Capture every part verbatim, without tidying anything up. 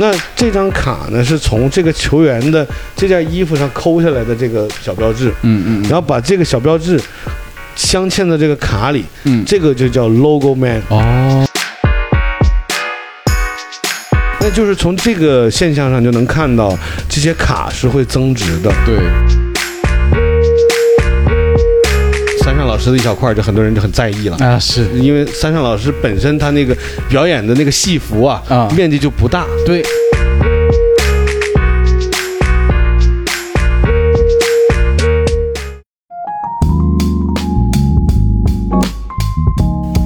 那这张卡呢是从这个球员的这件衣服上抠下来的这个小标志，嗯嗯，然后把这个小标志镶嵌到这个卡里，嗯，这个就叫 LogoMan。 哦，那就是从这个现象上就能看到这些卡是会增值的。对，三上老师的一小块就很多人就很在意了啊，是因为三上老师本身他那个表演的那个戏服啊，啊面积就不大。对，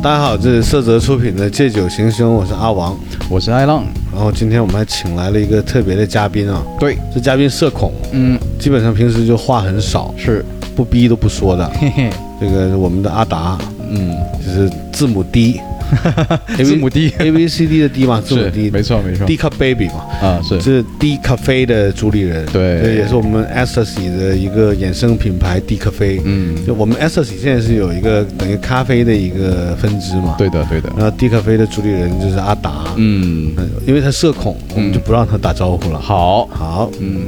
大家好，这是色泽出品的《借酒行凶》，我是阿王，我是艾浪。然后今天我们还请来了一个特别的嘉宾啊，对，这嘉宾社恐，嗯，基本上平时就话很少，是不逼都不说的。嘿嘿，这个我们的阿达，嗯，就是字母 D， 字母 D， A B C D 的 D 嘛，字母 D， 没错没错 ，D Cup Baby 嘛，啊是，这 D 咖啡的主理人，对，这也是我们 Astasy 的一个衍生品牌 D 咖啡，嗯，就我们 Astasy 现在是有一个等于咖啡的一个分支嘛，对的对的，然后 D 咖啡的主理人就是阿达，嗯，因为他社恐，我们就不让他打招呼了，好，好，嗯。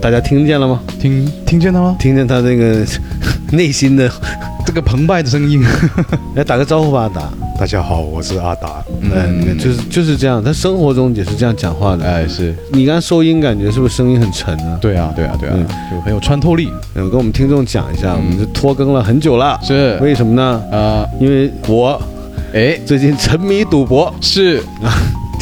大家听见了吗？听听见他吗？听见他这个内心的这个澎湃的声音。来打个招呼吧，阿达。大家好，我是阿达。嗯，嗯就是就是这样，他生活中也是这样讲话的。哎，是你刚收音感觉是不是声音很沉啊？对啊，对啊，对啊，嗯、就很有穿透力。嗯，跟我们听众讲一下，嗯、我们就拖更了很久了。是为什么呢？啊、呃，因为我哎最近沉迷赌博。是啊。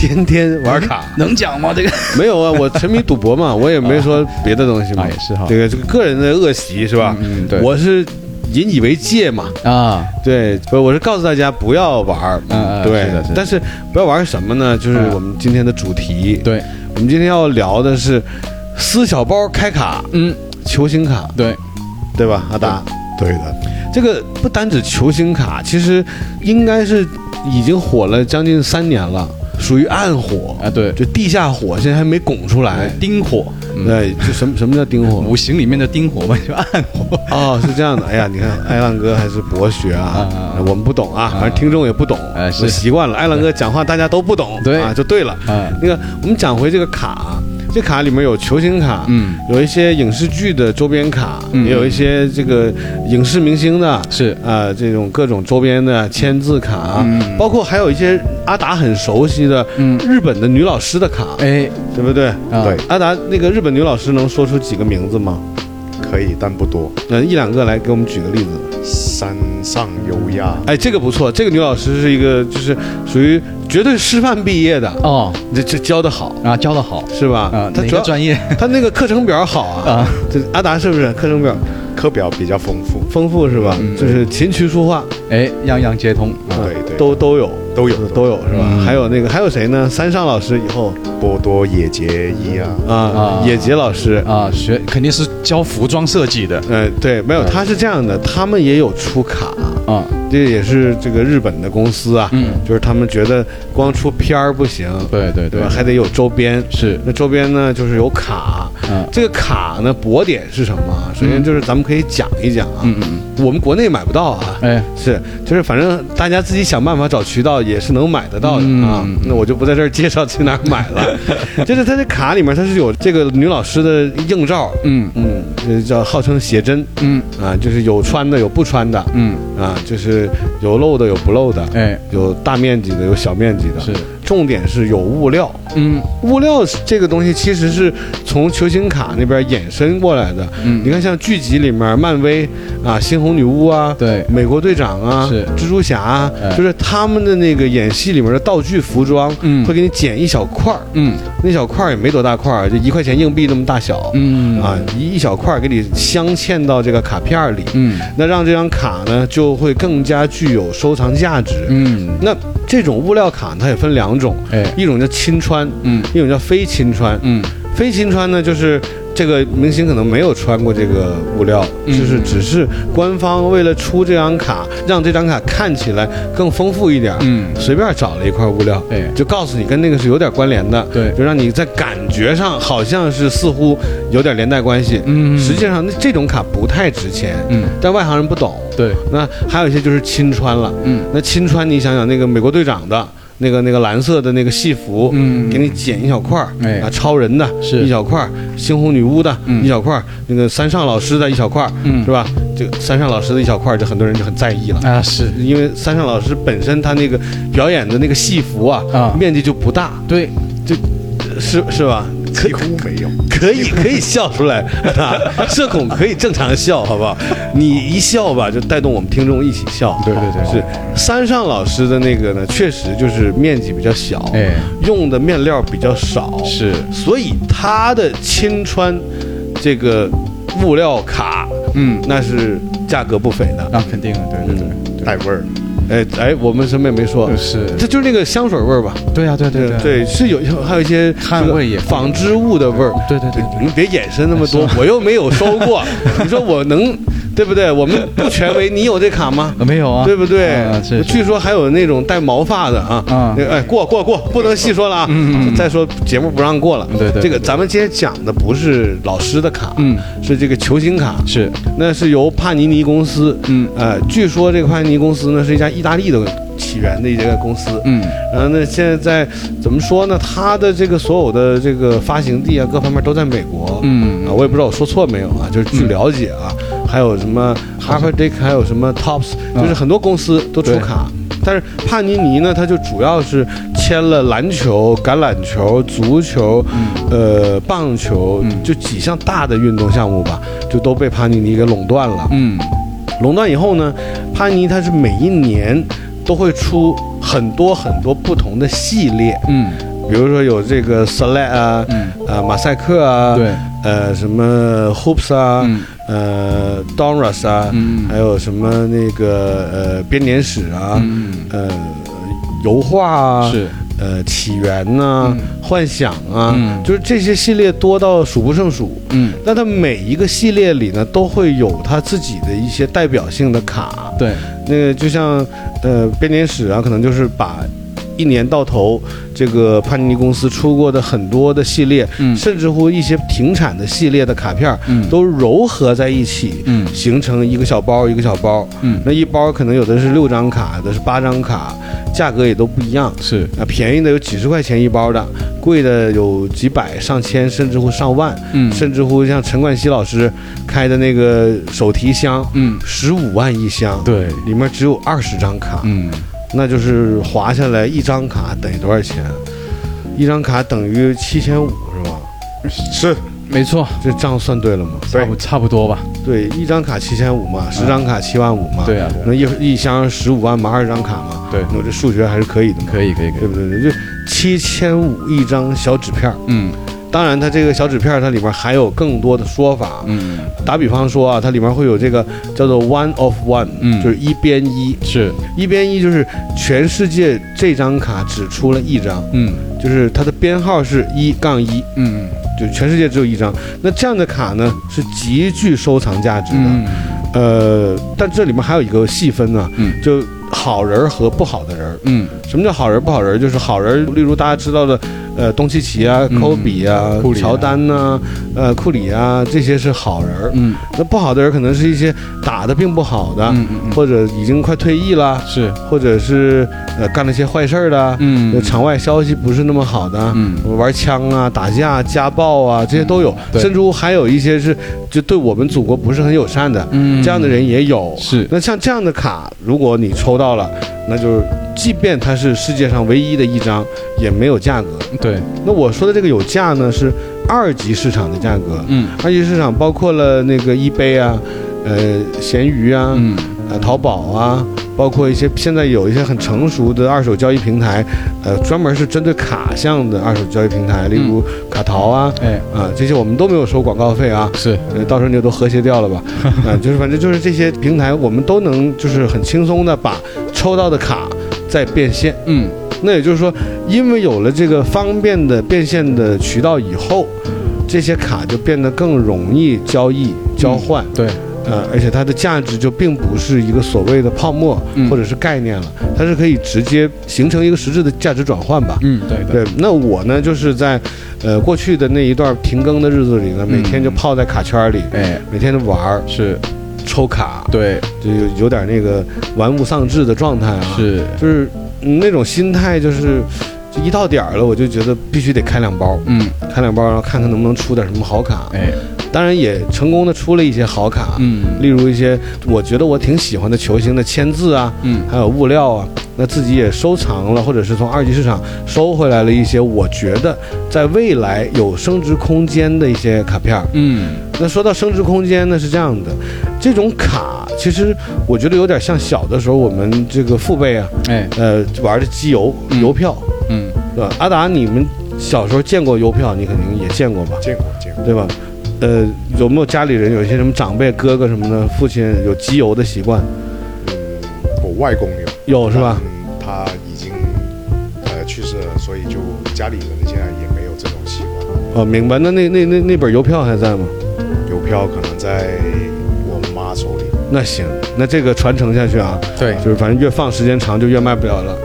天天玩卡能讲吗？这个没有啊，我沉迷赌博嘛，我也没说别的东西嘛，也是哈。这个这个个人的恶习是吧？嗯，对，我是引以为戒嘛啊，对，我是告诉大家不要玩，嗯，对，但是不要玩什么呢？就是我们今天的主题，对，我们今天要聊的是撕小包开卡，嗯，球星卡，对，对吧？阿达，对的，这个不单指球星卡，其实应该是已经火了将近三年了。属于暗火啊，对，就地下火，现在还没拱出来，丁火，对，就什么什么叫丁火？五行里面的丁火吧，就暗火。哦，是这样的，哎呀，你看艾浪哥还是博学啊，我们不懂啊，反正听众也不懂，我习惯了，艾浪哥讲话大家都不懂，对啊，就对了。那个，我们讲回这个卡，这卡里面有球星卡，嗯，有一些影视剧的周边卡，也有一些这个影视明星的，是啊，这种各种周边的签字卡，包括还有一些阿达很熟悉的。嗯，日本的女老师的卡，哎，对不对？啊、对，阿达，那个日本女老师能说出几个名字吗？可以，但不多。嗯，一两个来给我们举个例子。山上优雅，哎，这个不错，这个女老师是一个，就是属于绝对师范毕业的哦，这这教的好啊，教的好是吧？啊，她主要专业，她那个课程表好啊。啊，这阿达是不是课程表？课表比较丰富，丰富是吧？嗯、就是琴棋书画，哎，样样皆通，啊、对对，都都有。都有都有是吧？还有那个还有谁呢？三上老师以后波多野结衣啊啊野结老师啊学肯定是教服装设计的。嗯，对，没有，他是这样的，他们也有出卡啊，这也是这个日本的公司啊，嗯，就是他们觉得光出片儿不行，对对对，还得有周边。是，那周边呢就是有卡，这个卡呢博点是什么？首先就是咱们可以讲一讲啊，嗯嗯，我们国内买不到啊，哎，是，就是反正大家自己想办法找渠道。也是能买得到的啊，那我就不在这儿介绍去哪儿买了。就是它这卡里面，它是有这个女老师的硬照，嗯嗯，叫号称写真，嗯啊，就是有穿的有不穿的，嗯啊，就是有露的有不露的，哎，有大面积的有小面积的，是。重点是有物料，嗯，物料这个东西其实是从球星卡那边衍生过来的，嗯，你看像剧集里面漫威啊、猩红女巫啊、对、美国队长啊、是蜘蛛侠啊，就是他们的那个演戏里面的道具服装，嗯，会给你剪一小块儿，嗯，那小块儿也没多大块儿，就一块钱硬币那么大小，嗯啊，一一小块给你镶嵌到这个卡片里，嗯，那让这张卡呢就会更加具有收藏价值，嗯，那这种物料卡它也分两。两种，哎，一种叫亲穿，嗯，一种叫非亲穿，嗯，非亲穿呢，就是这个明星可能没有穿过这个物料，嗯、就是只是官方为了出这张卡，让这张卡看起来更丰富一点，嗯，随便找了一块物料，哎，就告诉你跟那个是有点关联的，对，就让你在感觉上好像是似乎有点连带关系，嗯，实际上那这种卡不太值钱，嗯，但外行人不懂，对，那还有一些就是亲穿了，嗯，那亲穿你想想那个美国队长的。那个那个蓝色的那个戏服，嗯，给你剪一小块，哎、啊，超人的是一小块，猩红女巫的、嗯、一小块，那个三上老师的一小块，嗯，是吧？这个三上老师的一小块，这很多人就很在意了啊，是因为三上老师本身他那个表演的那个戏服啊，啊，面积就不大，对，就是是吧？几乎没有，可以可以笑出来，社恐可以正常笑，好不好？你一笑吧，就带动我们听众一起笑。对对对，是三上老师的那个呢，确实就是面积比较小，哎，用的面料比较少，是，所以他的亲穿这个物料卡，嗯，那是价格不菲的，那、啊、肯定的，对对对，带味儿。哎哎，我们什么也没说，是，这就是那个香水味儿吧？对呀、啊，对对 对, 对，是有，还有一些汗味也，纺织物的味儿。对对 对, 对，你们别衍生那么多，我又没有收过，你说我能，对不对？我们不权威，你有这卡吗？没有啊，对不对？啊、据说还有那种带毛发的啊，啊哎，过过过，不能细说了啊，嗯嗯再说节目不让过了。对 对, 对，这个咱们今天讲的不是老师的卡，嗯，是这个球星卡，是，那是由帕尼尼公司，嗯，呃，据说这个帕尼尼公司呢是一家。意大利的起源的一个公司，嗯，然后呢，现在怎么说呢？它的这个所有的这个发行地啊，各方面都在美国，嗯，啊，我也不知道我说错没有啊，就是据了解啊，嗯、还有什么 Hyperdick， 还有什么 Topps，、嗯、就是很多公司都出卡。但是帕尼尼呢，他就主要是签了篮球、橄榄球、足球、嗯、呃棒球，就几项大的运动项目吧，就都被帕尼尼给垄断了，嗯。垄断以后呢，帕尼它是每一年都会出很多很多不同的系列，嗯，比如说有这个 Select 啊，嗯，呃马赛克啊，对，呃什么 Hoops 啊，嗯、呃 Donruss 啊，嗯，还有什么那个呃编年史啊，嗯，呃油画啊，是，呃起源啊、嗯、幻想啊、嗯，就是这些系列多到数不胜数。嗯，那它每一个系列里呢，都会有它自己的一些代表性的卡。对，那个就像呃编年史啊，可能就是把一年到头这个帕尼尼公司出过的很多的系列，嗯，甚至乎一些停产的系列的卡片，嗯，都糅合在一起，嗯，形成一个小包一个小包，嗯，那一包可能有的是六张卡，有的是八张卡，价格也都不一样，是啊，便宜的有几十块钱一包的，贵的有几百上千甚至乎上万，嗯，甚至乎像陈冠希老师开的那个手提箱，嗯，十五万一箱，对，里面只有二十张卡，嗯。那就是划下来一张卡等于多少钱？一张卡等于七千五是吧？是，没错。这账算对了吗？对，差不多吧。对，一张卡七千五嘛，十张卡七万五嘛。对啊。那一一箱十五万嘛，二十张卡嘛。对。那我这数学还是可以的嘛。可以可以可以。对不对？就七千五一张小纸片。嗯。当然，它这个小纸片它里面还有更多的说法。嗯，打比方说啊，它里面会有这个叫做 one of one， 嗯，就是一边一，是一边一，就是全世界这张卡只出了一张，嗯，就是它的编号是一杠一，嗯，就全世界只有一张。那这样的卡呢是极具收藏价值的，嗯，呃，但这里面还有一个细分呢、啊，嗯，就好人和不好的人，嗯，什么叫好人不好人？就是好人，例如大家知道的。呃，东契奇啊，科比啊，嗯、乔丹呐、啊，呃，库里啊，这些是好人。嗯，那不好的人可能是一些打得并不好的，嗯嗯、或者已经快退役了，是，或者是呃干了些坏事的，嗯，场外消息不是那么好的，嗯，玩枪啊，打架、家暴啊，这些都有，嗯、甚至乎还有一些是就对我们祖国不是很友善的，嗯，这样的人也有。是，那像这样的卡，如果你抽到了。那就是，即便它是世界上唯一的一张，也没有价格。对，那我说的这个有价呢，是二级市场的价格。嗯，二级市场包括了那个 eBay 啊，呃，闲鱼啊，嗯，呃，淘宝啊，包括一些现在有一些很成熟的二手交易平台，呃，专门是针对卡项的二手交易平台，例如卡淘啊，哎、嗯，啊、呃，这些我们都没有收广告费啊。是，呃，到时候你就都和谐掉了吧？啊、呃，就是反正就是这些平台，我们都能就是很轻松的把。抽到的卡在变现，嗯，那也就是说，因为有了这个方便的变现的渠道以后，这些卡就变得更容易交易交换，嗯、对，呃，而且它的价值就并不是一个所谓的泡沫、嗯、或者是概念了，它是可以直接形成一个实质的价值转换吧，嗯，对 对, 对。那我呢，就是在呃过去的那一段停更的日子里呢，每天就泡在卡圈里，哎、嗯，每天都玩是。抽卡，对，就有点那个玩物丧志的状态啊，是，就是那种心态就是就一到点了我就觉得必须得开两包，嗯，开两包然后看看能不能出点什么好卡，哎，当然也成功的出了一些好卡，嗯，例如一些我觉得我挺喜欢的球星的签字啊，嗯，还有物料啊，那自己也收藏了，或者是从二级市场收回来了一些我觉得在未来有升值空间的一些卡片，嗯，那说到升值空间呢是这样的，这种卡其实我觉得有点像小的时候我们这个父辈啊，哎，呃玩的机油邮票，嗯，对吧？阿达，你们小时候见过邮票，你肯定也见过吧？见过，见过，对吧？呃，有没有家里人有一些什么长辈、哥哥什么的，父亲有集邮的习惯？嗯，我外公有，有是吧？嗯，他已经呃去世了，所以就家里人现在也没有这种习惯。哦，明白。那那那那那本邮票还在吗？邮票可能在我妈手里。那行，那这个传承下去啊，对，就是反正越放时间长就越卖不了了。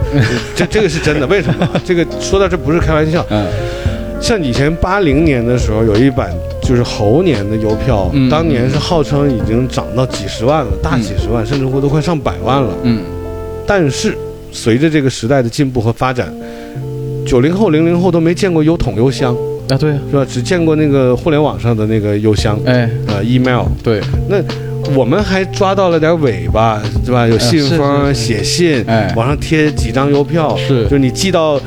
这这个是真的，为什么？这个说到这不是开玩笑。嗯，像以前八零年的时候有一版。就是猴年的邮票，嗯，当年是号称已经涨到几十万了，嗯，大几十万，甚至乎都快上百万了。嗯，但是随着这个时代的进步和发展，九零后、零零后都没见过邮筒、邮箱啊，对啊，是吧？只见过那个互联网上的那个邮箱，哎，呃 ，email。对，那我们还抓到了点尾巴，对吧？有信封、写信，哎，往上贴几张邮票，是，就是你寄到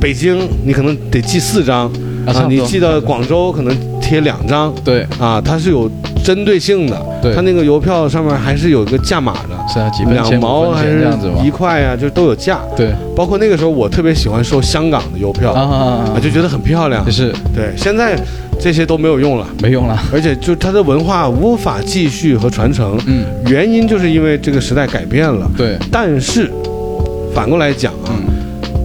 北京，你可能得寄四张。啊，你寄到广州可能贴两张，对啊，它是有针对性的，对，它那个邮票上面还是有一个价码的，是啊，几分钱、两毛还是一块啊，就都有价，对。包括那个时候我特别喜欢收香港的邮票啊，就觉得很漂亮，是，对。现在这些都没有用了，没用了，而且就它的文化无法继续和传承，嗯，原因就是因为这个时代改变了，对。但是反过来讲啊，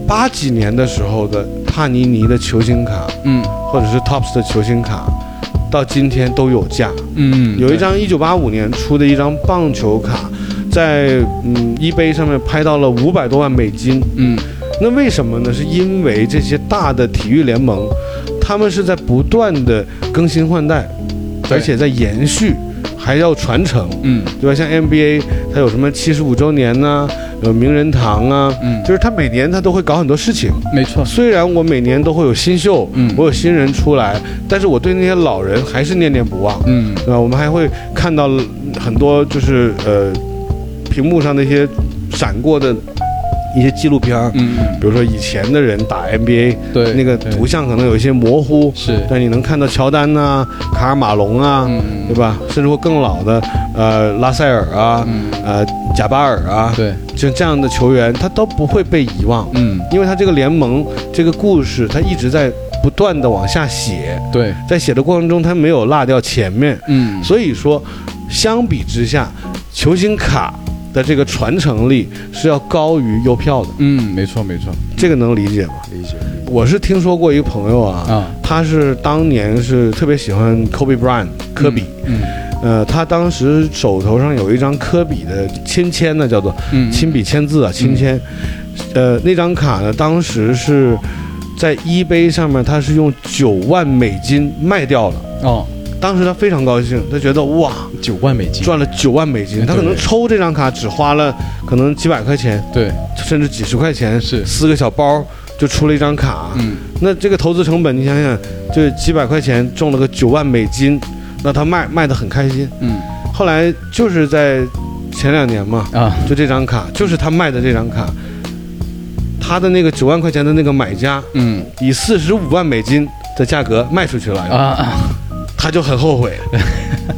八几年的时候的帕尼尼的球星卡，嗯，或者是 Topps 的球星卡，到今天都有价。嗯，有一张一九八五年出的一张棒球卡，在嗯 eBay 上面拍到了五百多万美金。嗯，那为什么呢？是因为这些大的体育联盟，他们是在不断的更新换代，而且在延续。还要传承，嗯，对吧？像 N B A， 它有什么七十五周年呐、啊，有名人堂啊，嗯，就是它每年它都会搞很多事情。没错，虽然我每年都会有新秀，嗯，我有新人出来，但是我对那些老人还是念念不忘，嗯，对吧？我们还会看到很多就是呃，屏幕上那些闪过的。一些纪录片，嗯，比如说以前的人打 N B A， 对，那个图像可能有一些模糊，是，但你能看到乔丹啊、卡尔马龙啊，嗯，对吧？甚至乎更老的，呃，拉塞尔啊，嗯，呃，贾巴尔啊，对，就这样的球员，他都不会被遗忘，嗯，因为他这个联盟这个故事，他一直在不断的往下写，对，在写的过程中，他没有落掉前面，嗯，所以说，相比之下，球星卡。的这个传承力是要高于邮票的，嗯，没错没错，这个能理解吗？理解。我是听说过一个朋友啊，啊，他是当年是特别喜欢 Kobe Bryant 科比，嗯，呃，他当时手头上有一张科比的亲签呢，叫做亲笔签字啊，亲签，呃，那张卡呢，当时是在 eBay 上面，他是用九万美金卖掉了，哦。当时他非常高兴，他觉得哇，九万美金赚了九万美金，他可能抽这张卡只花了可能几百块钱，对，甚至几十块钱，是撕个小包就出了一张卡，嗯，那这个投资成本你想想，就几百块钱中了个九万美金，那他卖卖得很开心，嗯，后来就是在前两年嘛，啊，就这张卡就是他卖的这张卡，他的那个九万块钱的那个买家，嗯，以四十五万美金的价格卖出去了啊。他就很后悔，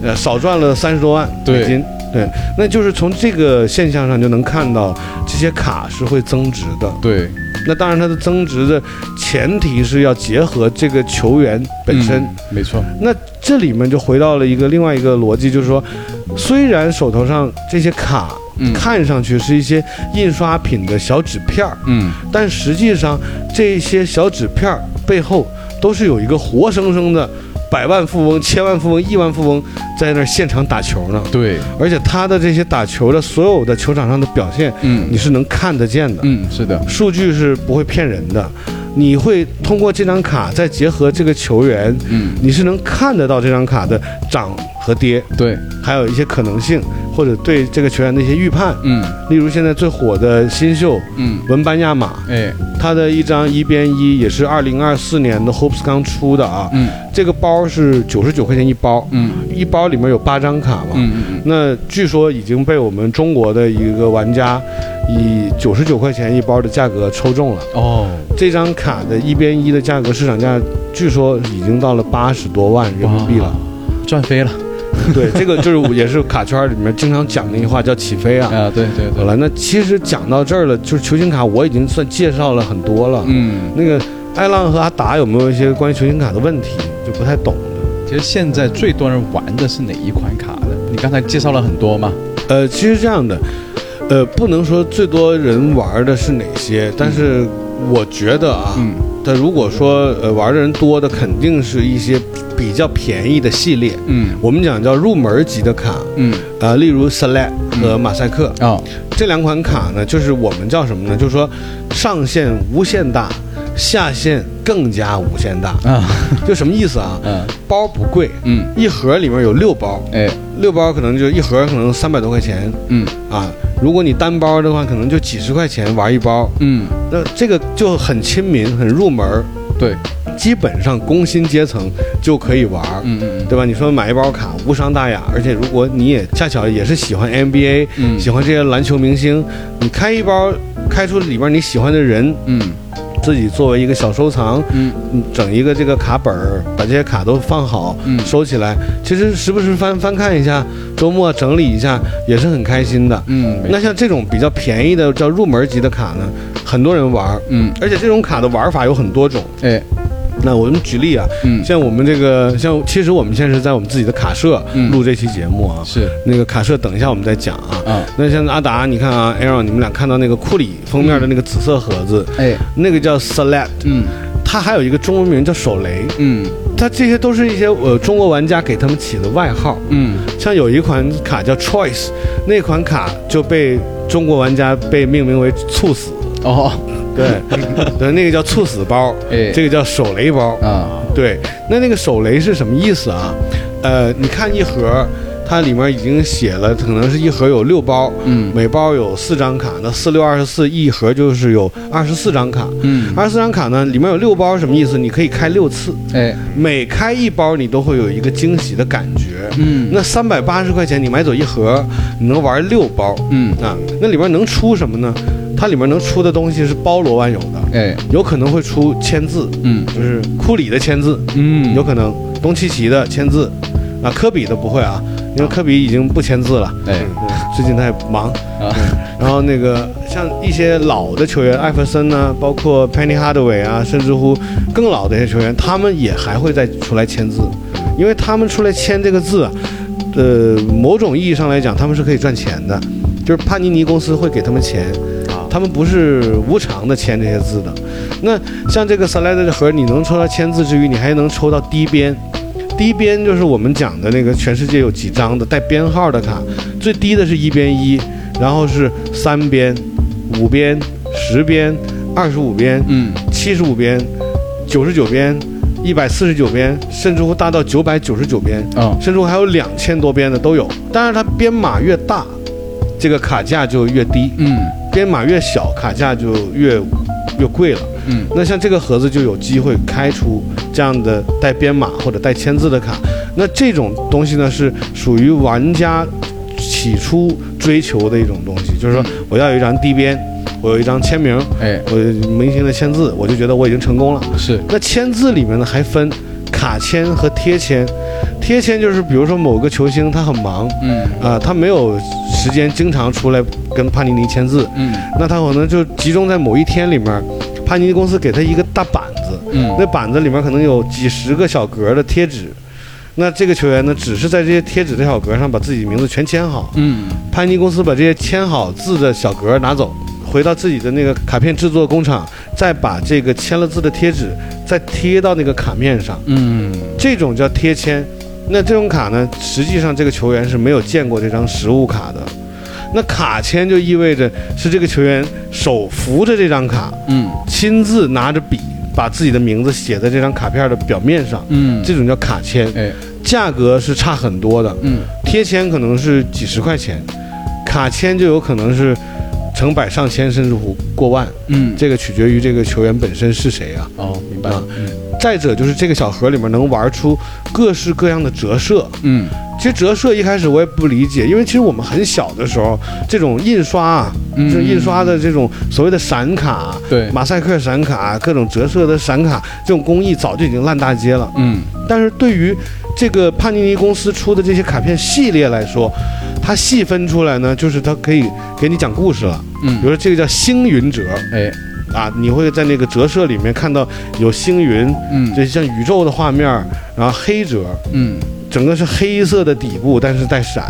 呃，少赚了三十多万美金。对，对，那就是从这个现象上就能看到，这些卡是会增值的。对，那当然它的增值的前提是要结合这个球员本身。嗯，没错。那这里面就回到了一个另外一个逻辑，就是说，虽然手头上这些卡。嗯，看上去是一些印刷品的小纸片儿，嗯，但实际上这些小纸片儿背后都是有一个活生生的百万富翁、千万富翁、亿万富翁在那儿现场打球呢。对，而且他的这些打球的所有的球场上的表现，嗯，你是能看得见的，嗯，是的，数据是不会骗人的。你会通过这张卡再结合这个球员，嗯，你是能看得到这张卡的涨和跌，对，还有一些可能性。或者对这个球员的一些预判，嗯，例如现在最火的新秀，嗯，文班亚马，哎，他的一张一边一也是二零二四年的 Hoops 刚出的啊，嗯，这个包是九十九块钱一包，嗯，一包里面有八张卡嘛，嗯嗯，那据说已经被我们中国的一个玩家以九十九块钱一包的价格抽中了，哦，这张卡的一边一的价格市场价据说已经到了八十多万人民币了，赚飞了。对，这个就是也是卡圈里面经常讲的一句话，叫起飞啊！啊，对对对。好了，那其实讲到这儿了，就是球星卡我已经算介绍了很多了。嗯，那个艾浪和阿达有没有一些关于球星卡的问题，就不太懂的？其实现在最多人玩的是哪一款卡呢？你刚才介绍了很多吗？呃，其实这样的，呃，不能说最多人玩的是哪些，但是我觉得啊，嗯，但如果说呃玩的人多的，肯定是一些比较便宜的系列，嗯，我们讲叫入门级的卡，嗯，呃，例如 Select 和马赛克啊，嗯哦，这两款卡呢，就是我们叫什么呢？就是说上限无限大，下限更加无限大啊，就什么意思啊？嗯，包不贵，嗯，一盒里面有六包，哎，六包可能就一盒可能三百多块钱，嗯啊，如果你单包的话，可能就几十块钱玩一包，嗯，那这个就很亲民，很入门，对。基本上工薪阶层就可以玩，嗯嗯，对吧？你说买一包卡无伤大雅，而且如果你也恰巧也是喜欢 N B A，嗯，喜欢这些篮球明星，你开一包开出里边你喜欢的人，嗯，自己作为一个小收藏，嗯，整一个这个卡本，把这些卡都放好，嗯，收起来，其实时不时翻翻看一下，周末整理一下也是很开心的，嗯。那像这种比较便宜的叫入门级的卡呢，很多人玩，嗯，而且这种卡的玩法有很多种，哎。那我们举例啊，嗯，像我们这个，像其实我们现在是在我们自己的卡社录这期节目啊，嗯，是那个卡社，等一下我们再讲啊。啊，那像阿达，你看啊 ，Aaron， 你们俩看到那个库里封面的那个紫色盒子，哎，嗯，那个叫 Select， 嗯，它还有一个中文名叫手雷，嗯，它这些都是一些呃中国玩家给他们起的外号，嗯，像有一款卡叫 Choice， 那款卡就被中国玩家被命名为猝死。哦。对，对，那个叫猝死包，哎，这个叫手雷包啊。对，那那个手雷是什么意思啊？呃，你看一盒，它里面已经写了，可能是一盒有六包，嗯，每包有四张卡，那四六二十四，一盒就是有二十四张卡，嗯，二十四张卡呢，里面有六包，什么意思？你可以开六次，哎，每开一包你都会有一个惊喜的感觉，嗯，那三百八十块钱你买走一盒，你能玩六包，嗯啊，那里面能出什么呢？它里面能出的东西是包罗万有的，哎，有可能会出签字，嗯，就是库里的签字，嗯，有可能东契奇的签字，啊，科比的不会啊，因为科比已经不签字了，哎，最近他也忙啊。然后那个像一些老的球员，艾弗森呢，包括 Penny Hardaway 啊，甚至乎更老的一些球员，他们也还会再出来签字，因为他们出来签这个字，呃，某种意义上来讲，他们是可以赚钱的，就是帕尼尼公司会给他们钱。他们不是无偿的签这些字的，那像这个 Select 的盒，你能抽到签字之余，你还能抽到低边，低边就是我们讲的那个全世界有几张的带编号的卡，最低的是一边一，然后是三边、五边、十边、二十五边、嗯、七十五边、九十九边、一百四十九边，甚至乎大到九百九十九边，啊、哦，甚至乎还有两千多边的都有。当然，它编码越大，这个卡价就越低，嗯。编码越小，卡价就越越贵了。嗯，那像这个盒子就有机会开出这样的带编码或者带签字的卡。那这种东西呢，是属于玩家起初追求的一种东西，就是说我要有一张低边，我有一张签名，哎，我明星的签字，我就觉得我已经成功了。是。那签字里面呢，还分卡签和贴签。贴签就是比如说某个球星他很忙，嗯，啊、呃，他没有时间经常出来跟帕尼尼签字，嗯，那他可能就集中在某一天里面，帕尼尼公司给他一个大板子，嗯，那板子里面可能有几十个小格的贴纸，那这个球员呢，只是在这些贴纸的小格上把自己名字全签好，嗯，帕尼尼公司把这些签好字的小格拿走，回到自己的那个卡片制作工厂，再把这个签了字的贴纸再贴到那个卡面上，嗯，这种叫贴签。那这种卡呢，实际上这个球员是没有见过这张实物卡的。那卡签就意味着是这个球员手扶着这张卡，嗯，亲自拿着笔把自己的名字写在这张卡片的表面上，嗯，这种叫卡签，哎，价格是差很多的，嗯。贴签可能是几十块钱，卡签就有可能是成百上千甚至乎过万。嗯，这个取决于这个球员本身是谁啊。哦，明白了。嗯，再者就是这个小盒里面能玩出各式各样的折射。嗯，其实折射一开始我也不理解，因为其实我们很小的时候，这种印刷啊，嗯、就是印刷的这种所谓的闪卡，对，马赛克闪卡，各种折射的闪卡，这种工艺早就已经烂大街了。嗯，但是对于这个帕尼尼公司出的这些卡片系列来说，它细分出来呢，就是它可以给你讲故事了。嗯，比如说这个叫星云折，哎，啊，你会在那个折射里面看到有星云，嗯，就像宇宙的画面，然后黑折，嗯，整个是黑色的底部，但是带闪，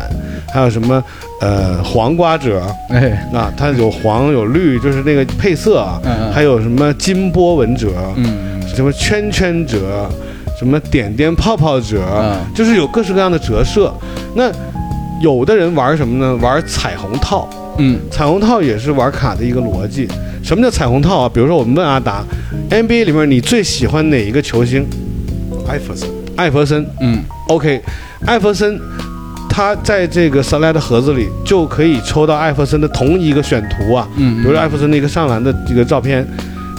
还有什么呃黄瓜折，哎，啊，它有黄有绿，就是那个配色啊，嗯、还有什么金波纹折，嗯，什么圈圈折。什么点点泡泡折、嗯、就是有各式各样的折射。那有的人玩什么呢？玩彩虹套。嗯，彩虹套也是玩卡的一个逻辑。什么叫彩虹套啊？比如说我们问阿达 N B A 里面你最喜欢哪一个球星？艾弗森。艾弗森。嗯 OK， 艾弗森他在这个 Select 的盒子里就可以抽到艾弗森的同一个选图啊。嗯，比如说艾弗森的一个上篮的这个照片，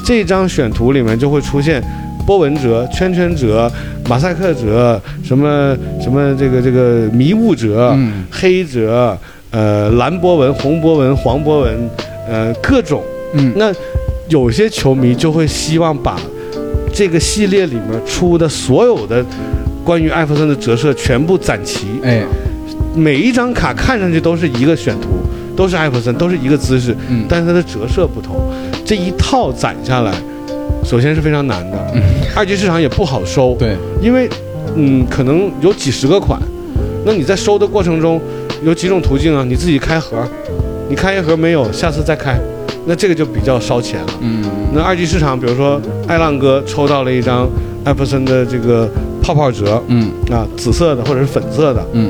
这张选图里面就会出现波纹折、圈圈折、马赛克折，什么什么这个这个迷雾折、嗯、黑折、呃蓝波纹、红波纹、黄波纹，呃各种。嗯，那有些球迷就会希望把这个系列里面出的所有的关于艾弗森的折射全部攒齐。哎，每一张卡看上去都是一个选图，都是艾弗森，都是一个姿势，嗯、但是它的折射不同。这一套攒下来，首先是非常难的，嗯、二级市场也不好收，对，因为，嗯，可能有几十个款，那你在收的过程中有几种途径啊，你自己开盒，你开一盒没有，下次再开，那这个就比较烧钱了。嗯，那二级市场，比如说艾浪哥抽到了一张艾弗森的这个泡泡折，嗯，啊，紫色的或者是粉色的，嗯，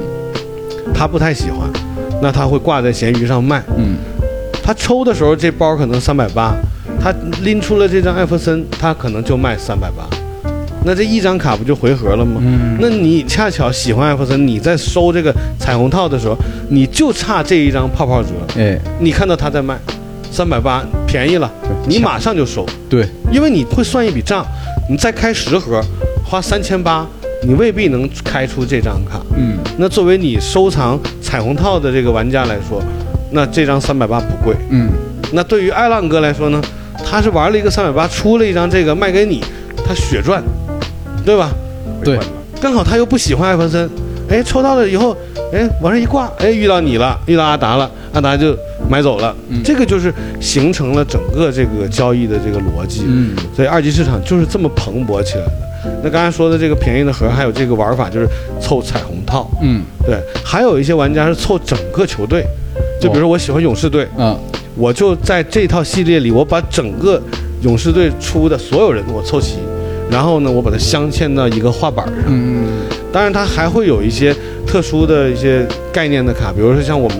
他不太喜欢，那他会挂在闲鱼上卖，嗯，他抽的时候这包可能三百八。他拎出了这张艾弗森，他可能就卖三百八，那这一张卡不就回合了吗？嗯，那你恰巧喜欢艾弗森，你在收这个彩虹套的时候，你就差这一张泡泡折，哎，你看到他在卖三百八，便宜了，你马上就收，对，因为你会算一笔账，你再开十盒，花三千八，你未必能开出这张卡，嗯，那作为你收藏彩虹套的这个玩家来说，那这张三百八不贵，嗯，那对于艾浪哥来说呢？他是玩了一个三百八，出了一张这个卖给你，他血赚，对吧？对，刚好他又不喜欢艾弗森，哎，抽到了以后，哎，往上一挂，哎，遇到你了，遇到阿达了，阿达就买走了。嗯、这个就是形成了整个这个交易的这个逻辑。嗯，所以二级市场就是这么蓬勃起来的。那刚才说的这个便宜的盒，还有这个玩法就是凑彩虹套。嗯，对，还有一些玩家是凑整个球队，就比如说我喜欢勇士队，嗯、哦。啊，我就在这套系列里，我把整个勇士队出的所有人我凑齐，然后呢，我把它镶嵌到一个画板上。嗯，当然它还会有一些特殊的一些概念的卡，比如说像我们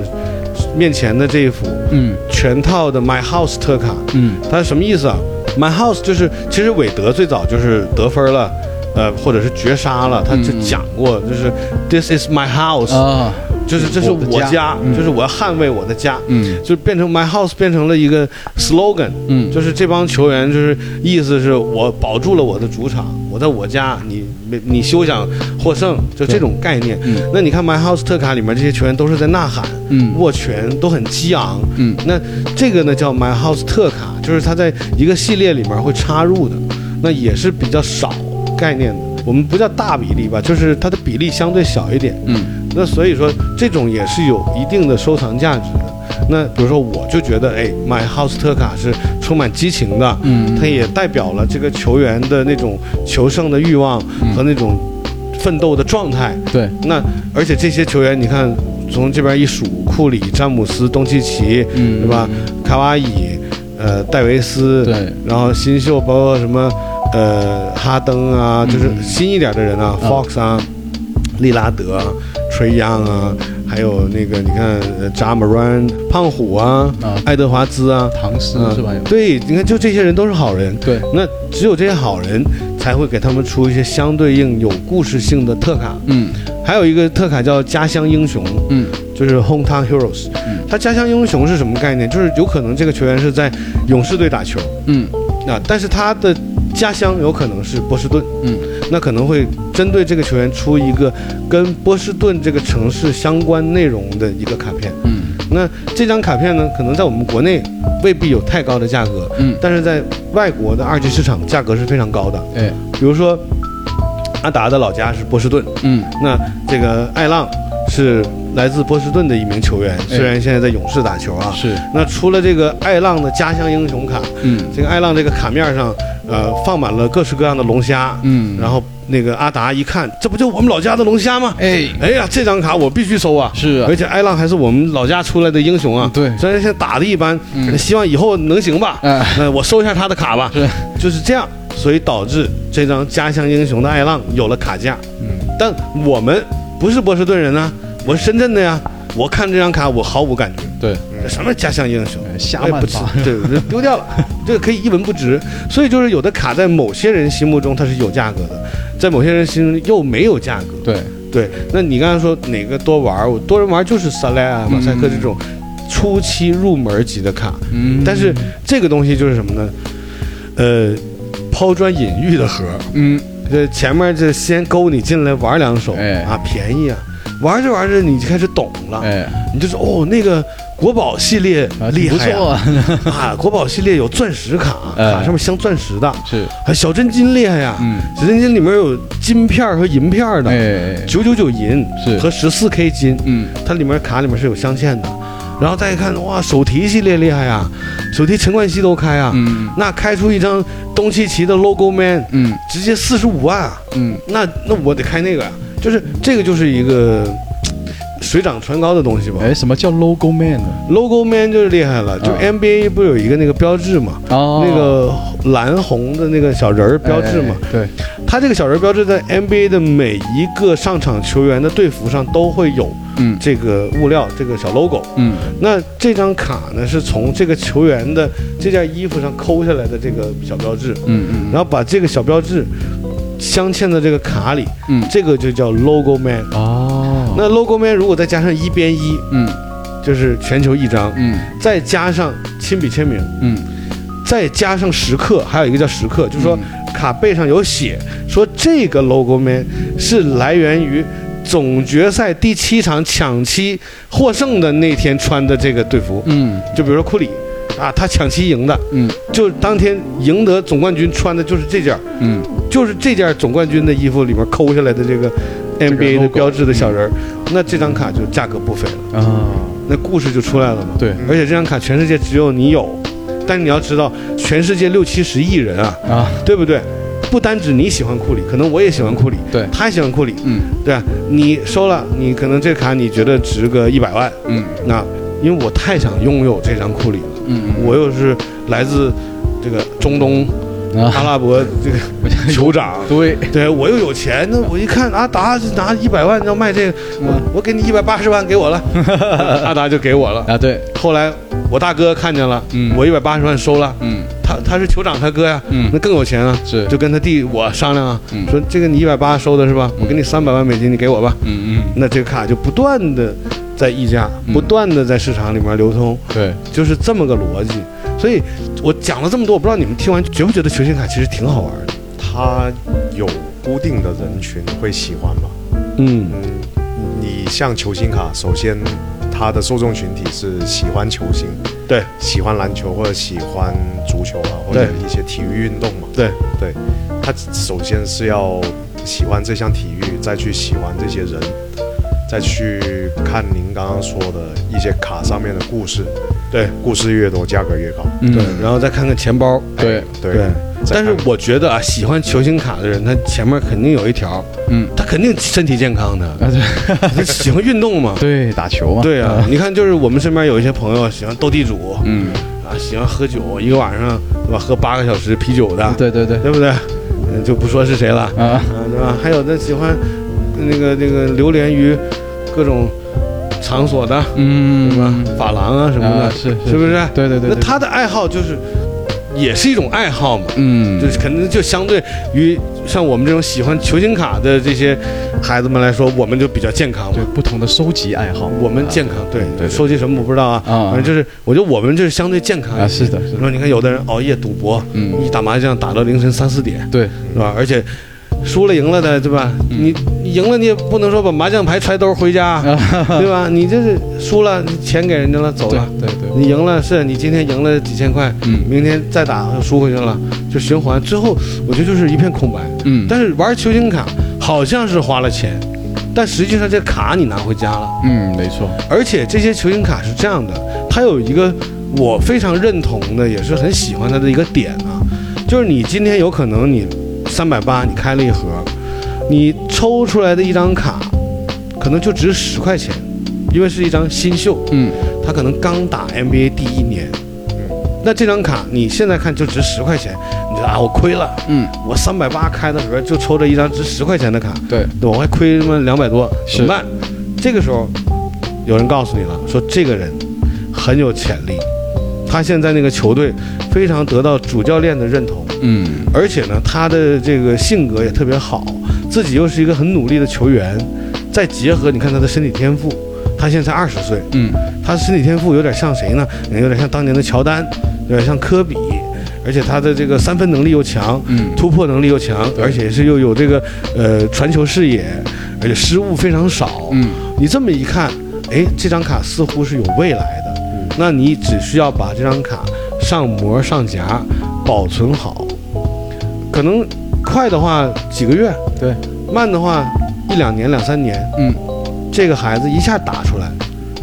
面前的这一幅，嗯，全套的 My House 特卡。嗯，它是什么意思啊 ？My House 就是其实韦德最早就是得分了，呃，或者是绝杀了，他就讲过，就是 This is my house、哦。就是这是我家，嗯、就是我要捍卫我的家，嗯，就变成 my house 变成了一个 slogan， 嗯，就是这帮球员就是意思是我保住了我的主场，我在我家，你你休想获胜，就这种概念。嗯、那你看 my house 特卡里面这些球员都是在呐喊，嗯，握拳都很激昂，嗯，那这个呢叫 my house 特卡，就是它在一个系列里面会插入的，那也是比较少概念的，我们不叫大比例吧，就是它的比例相对小一点，嗯。那所以说，这种也是有一定的收藏价值的。那比如说，我就觉得，哎，买 House 特卡是充满激情的，嗯，它也代表了这个球员的那种求胜的欲望和那种奋斗的状态。对、嗯，那而且这些球员，你看从这边一数，库里、詹姆斯、东契奇，嗯，对吧？卡哇伊，呃，戴维斯，对，然后新秀包括什么，呃，哈登啊，就是新一点的人啊、嗯、，Fox 啊，利拉德。垂杨啊，还有那个你看扎马兰、胖虎啊、啊爱德华兹啊、唐斯、啊、是吧？对，你看就这些人都是好人。对，那只有这些好人才会给他们出一些相对应有故事性的特卡。嗯，还有一个特卡叫家乡英雄，嗯，就是 hometown heroes。嗯，他家乡英雄是什么概念？就是有可能这个球员是在勇士队打球，嗯，那、啊、但是他的家乡有可能是波士顿，嗯，那可能会针对这个球员出一个跟波士顿这个城市相关内容的一个卡片，嗯，那这张卡片呢，可能在我们国内未必有太高的价格，嗯，但是在外国的二级市场价格是非常高的，哎，比如说阿达的老家是波士顿，嗯，那这个艾浪是来自波士顿的一名球员，虽然现在在勇士打球啊，是，那除了这个艾浪的家乡英雄卡，嗯，这个艾浪这个卡面上。呃，放满了各式各样的龙虾，嗯，然后那个阿达一看，这不就我们老家的龙虾吗？哎，哎呀，这张卡我必须收啊！是啊，而且艾浪还是我们老家出来的英雄啊，对，虽然现在打的一般，嗯、希望以后能行吧？哎、呃呃，我收一下他的卡吧，是，就是这样，所以导致这张家乡英雄的艾浪有了卡价，嗯，但我们不是波士顿人啊，我是深圳的呀，我看这张卡我毫无感觉，对。什么家乡英雄，瞎漫发，对，丢掉了，这个可以一文不值。所以就是有的卡在某些人心目中它是有价格的，在某些人心中又没有价格。对对，那你刚才说哪个多玩？我多人玩就是萨莱啊、马赛克这种初期入门级的卡。嗯，但是这个东西就是什么呢？呃，抛砖引玉的盒。嗯，这前面这先勾你进来玩两手，哎、啊，便宜啊。玩着玩着你就开始懂了，哎，你就说哦，那个国宝系列厉害啊！啊, 啊，国宝系列有钻石卡，哎、卡上面镶钻石的，是啊，小真金厉害呀，嗯，小真金里面有金片和银片的，哎，九九九银是和十四 K 金，嗯，它里面卡里面是有镶嵌的，然后再一看哇，手提系列厉害呀，手提陈冠希都开啊，嗯，那开出一张东契奇的 LogoMan， 嗯，直接四十五万啊，嗯，那那我得开那个呀。就是这个就是一个水涨船高的东西吧。哎，什么叫 logo man 呢？ logo man 就是厉害了，就 N B A 不有一个那个标志嘛，哦，那个蓝红的那个小人标志嘛，哎哎哎对，它这个小人标志在 N B A 的每一个上场球员的队服上都会有，嗯，这个物料，这个小 logo， 嗯，那这张卡呢是从这个球员的这件衣服上抠下来的这个小标志，嗯嗯，然后把这个小标志镶嵌在这个卡里，嗯，这个就叫 logo man。 哦，那 logo man 如果再加上一边一，嗯，就是全球一张，嗯，再加上亲笔签名，嗯，再加上时刻，还有一个叫时刻，就是说卡背上有写说这个 logo man 是来源于总决赛第七场抢七获胜的那天穿的这个队服，嗯，就比如说库里啊，他抢七赢的，嗯，就当天赢得总冠军穿的就是这件，嗯，就是这件总冠军的衣服里面抠下来的这个 N B A 的标志的小人儿，这个，那这张卡就价格不菲了啊，那故事就出来了嘛。对，而且这张卡全世界只有你有，但是你要知道，全世界六七十亿人啊，啊，对不对？不单指你喜欢库里，可能我也喜欢库里，对，他也喜欢库里，嗯，对吧？你收了，你可能这卡你觉得值个一百万，嗯，那。因为我太想拥有这张库里了，嗯，我又是来自这个中东阿拉伯这个酋长，对对，我又有钱，那我一看阿达拿一百万要卖这个，我我给你一百八十万给我了，阿达就给我了啊，对。后来我大哥看见了，嗯，我一百八十万收了，嗯，他他是酋长他哥呀，嗯，那更有钱啊，是，就跟他弟我商量啊，说这个你一百八收的是吧？我给你三百万美金，你给我吧，嗯嗯，那这个卡就不断的。在溢价不断的在市场里面流通，嗯，对，就是这么个逻辑。所以我讲了这么多，我不知道你们听完觉不觉得球星卡其实挺好玩的。它有固定的人群会喜欢吗？嗯，你像球星卡，首先它的受众群体是喜欢球星，对，喜欢篮球或者喜欢足球啊，或者一些体育运动嘛，对对，它首先是要喜欢这项体育，再去喜欢这些人。再去看您刚刚说的一些卡上面的故事，对，故事越多价格越高，嗯，对，然后再看看钱包，对，哎，对，对，但是我觉得啊，喜欢球星卡的人，他前面肯定有一条，嗯，他肯定身体健康的，啊，对，喜欢运动嘛，对，打球嘛，对啊，嗯，你看就是我们身边有一些朋友喜欢斗地主，嗯，啊，喜欢喝酒，一个晚上对吧，喝八个小时啤酒的，对对对，对不对？就不说是谁了啊，对吧？还有的喜欢。那个那个流连于各种场所的，嗯，什么发廊啊什么的，啊，是 是, 是不是？对对 对, 对。那他的爱好就是也是一种爱好嘛，嗯，就是可能就相对于像我们这种喜欢球星卡的这些孩子们来说，我们就比较健康嘛，对，不同的收集爱好，我们健康，对，对对收集什么我不知道啊，嗯、反正就是我觉得我们就是相对健康啊，是的，是的。你看有的人熬夜赌博，嗯，一打麻将打到凌晨三四点，对，是吧？而且。输了赢了的，对吧？你赢了你也不能说把麻将牌揣兜回家，对吧？你这是输了，钱给人家了，走了。对对，你赢了，是你今天赢了几千块，嗯，明天再打又输回去了，就循环。之后我觉得就是一片空白。嗯，但是玩球星卡好像是花了钱，但实际上这卡你拿回家了。嗯，没错。而且这些球星卡是这样的，它有一个我非常认同的，也是很喜欢它的一个点啊，就是你今天有可能你。三百八，你开了一盒，你抽出来的一张卡，可能就值十块钱，因为是一张新秀，嗯，他可能刚打 N B A 第一年，嗯，那这张卡你现在看就值十块钱，你觉得啊我亏了，嗯，我三百八开的盒就抽着一张值十块钱的卡，对，我还亏他妈两百多，怎么办？这个时候有人告诉你了，说这个人很有潜力。他现在那个球队非常得到主教练的认同，嗯，而且呢，他的这个性格也特别好，自己又是一个很努力的球员，再结合你看他的身体天赋，他现在才二十岁，嗯，他身体天赋有点像谁呢？有点像当年的乔丹，有点像科比，而且他的这个三分能力又强，嗯，突破能力又强，而且是又有这个呃传球视野，而且失误非常少，嗯，你这么一看，哎，这张卡似乎是有未来的。那你只需要把这张卡上膜上夹，保存好，可能快的话几个月，对，慢的话一两年两三年，嗯，这个孩子一下打出来，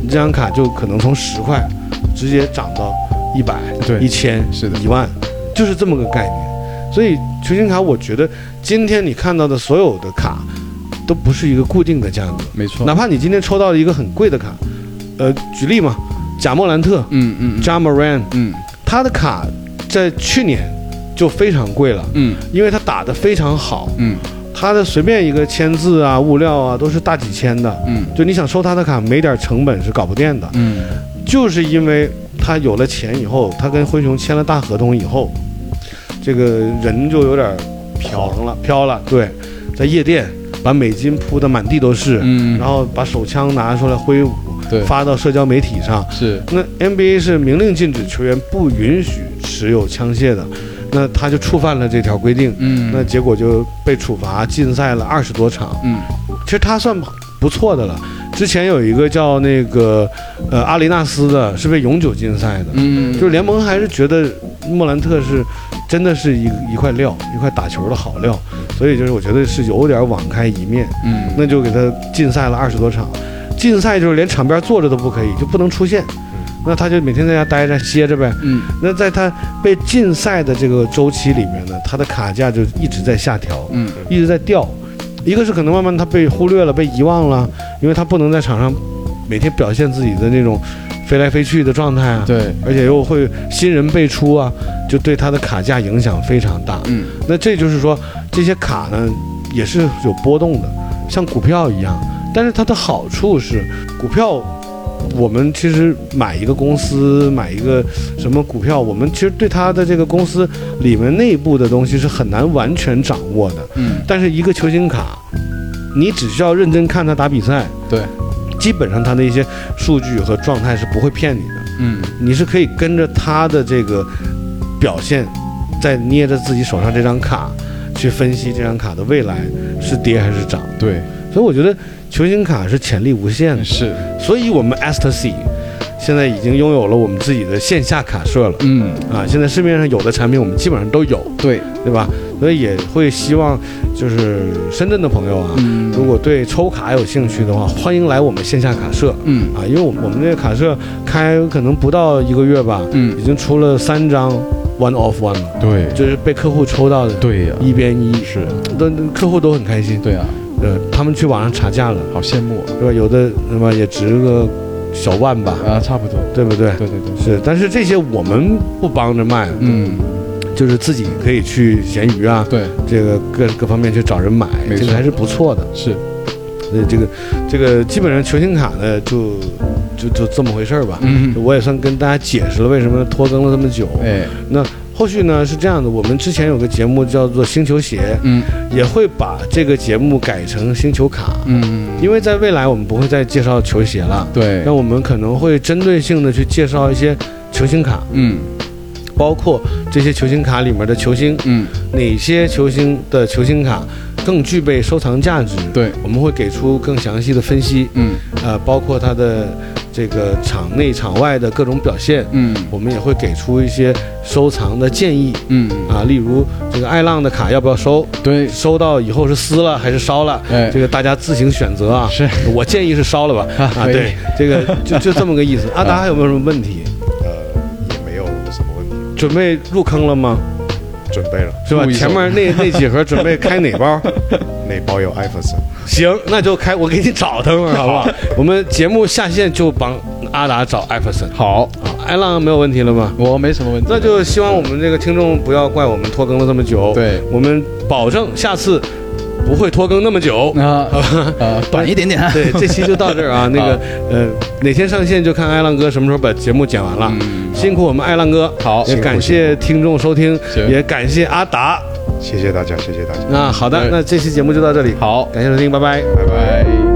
你这张卡就可能从十块直接涨到一百，对，一千，是的，一万，就是这么个概念。所以球星卡，我觉得今天你看到的所有的卡，都不是一个固定的价格，没错。哪怕你今天抽到了一个很贵的卡，呃，举例嘛。贾莫兰特，嗯嗯 Ja Morant， 嗯，他的卡在去年就非常贵了，嗯，因为他打得非常好，嗯，他的随便一个签字啊、物料啊都是大几千的，嗯，就你想收他的卡没点成本是搞不定的，嗯，就是因为他有了钱以后，他跟灰熊签了大合同以后，这个人就有点飘了，飘了，对，在夜店把美金铺得满地都是，嗯，然后把手枪拿出来挥舞。发到社交媒体上是，那 N B A 是明令禁止球员不允许持有枪械的，那他就触犯了这条规定，嗯，那结果就被处罚禁赛了二十多场，嗯，其实他算不错的了。之前有一个叫那个呃阿雷纳斯的，是被永久禁赛的，嗯，就是联盟还是觉得莫兰特是真的是一一块料，一块打球的好料，所以就是我觉得是有点网开一面，嗯，那就给他禁赛了二十多场。禁赛就是连场边坐着都不可以，就不能出现，那他就每天在家待着歇着呗。嗯，那在他被禁赛的这个周期里面呢，他的卡价就一直在下调，嗯，一直在掉。一个是可能慢慢他被忽略了、被遗忘了，因为他不能在场上每天表现自己的那种飞来飞去的状态啊。对，而且又会新人辈出啊，就对他的卡价影响非常大。嗯，那这就是说这些卡呢也是有波动的，像股票一样。但是它的好处是，股票，我们其实买一个公司，买一个什么股票，我们其实对它的这个公司里面内部的东西是很难完全掌握的。嗯。但是一个球星卡，你只需要认真看它打比赛，对，基本上它的一些数据和状态是不会骗你的。嗯。你是可以跟着它的这个表现，在捏着自己手上这张卡去分析这张卡的未来是跌还是涨。对。所以我觉得。球星卡是潜力无限的，是，所以我们 Astasy 现在已经拥有了我们自己的线下卡社了，嗯，啊，现在市面上有的产品我们基本上都有，对，对吧？所以也会希望就是深圳的朋友啊，嗯、如果对抽卡有兴趣的话，欢迎来我们线下卡社，嗯，啊，因为我们我们这个卡社开可能不到一个月吧，嗯，已经出了三张。One off one， 对，就是被客户抽到的，对呀、啊，一边一是，都客户都很开心，对啊，呃，他们去网上查价了，好羡慕、啊，对吧？有的那么也值个小万吧，啊，差不多，对不对？对对对，是，但是这些我们不帮着卖，嗯，就是自己可以去闲鱼啊，对，这个各各方面去找人买，这个还是不错的，是，所以这个这个基本上球星卡呢就。就就这么回事吧，嗯，我也算跟大家解释了为什么拖更了这么久。哎，那后续呢是这样的，我们之前有个节目叫做星球鞋，嗯，也会把这个节目改成星球卡，嗯，因为在未来我们不会再介绍球鞋了，对，那我们可能会针对性的去介绍一些球星卡，嗯，包括这些球星卡里面的球星，嗯，哪些球星的球星卡更具备收藏价值，对，我们会给出更详细的分析，嗯，呃，包括它的这个场内场外的各种表现，嗯，我们也会给出一些收藏的建议，嗯啊，例如这个爱浪的卡要不要收？对，收到以后是撕了还是烧了？哎，这个大家自行选择啊。是，我建议是烧了吧。啊，啊对，这个就就这么个意思。啊，大家有没有什么问题？呃，也没有什么问题。准备入坑了吗？准备了，是吧？前面那那几盒准备开哪包？哪包有艾弗森？行，那就开，我给你找他们，好不好？我们节目下线就帮阿达找艾弗森。好啊，艾浪没有问题了吗？我没什么问题。那就希望我们这个听众不要怪我们拖更了这么久。对，我们保证下次不会拖更那么久啊，呃，短一点点。对，这期就到这儿啊。那个呃，哪天上线就看艾浪哥什么时候把节目剪完了。辛苦我们艾浪哥，好，也感谢听众收听，也感谢阿达，谢谢大家，谢谢大家。那好的，那这期节目就到这里，好，感谢收听，拜拜，拜拜。